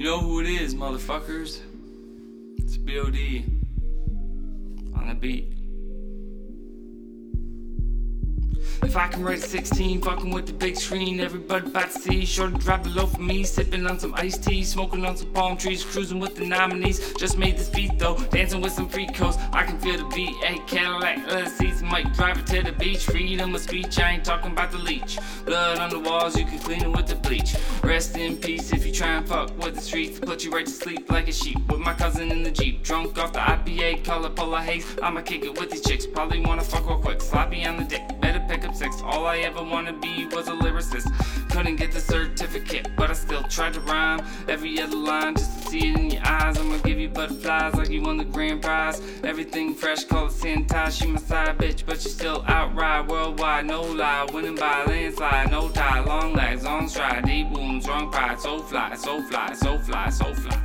You know who it is, motherfuckers. It's B.O.D. on the beat. If I can write 16, fucking with the big screen, everybody about to see. Sure to drop it low for me, sipping on some iced tea, smoking on some palm trees, cruising with the nominees. Just made this beat though, dancing with some freakos. I can feel the beat, hey Cadillac, let's see some mic, drive it to the beach. Freedom of speech, I ain't talking about the leech. Blood on the walls, you can clean it with the bleach. Rest in peace if you try and fuck with the streets, put you right to sleep like a sheep. With my cousin in the Jeep, drunk off the IPA, call it Polar Haze. I'ma kick it with these chicks, probably wanna fuck real quick, sloppy on the dick. Better pick up six. All I ever wanna be was a lyricist. Couldn't get the certificate, but I still tried to rhyme every other line just to see it in your eyes. I'ma give you butterflies like you won the grand prize. Everything fresh, call it sanitize. She my side bitch, but she still outright worldwide. No lie, winning by landslide. No tie, long legs, on stride, deep wounds, wrong pride. So fly, so fly, so fly, so fly.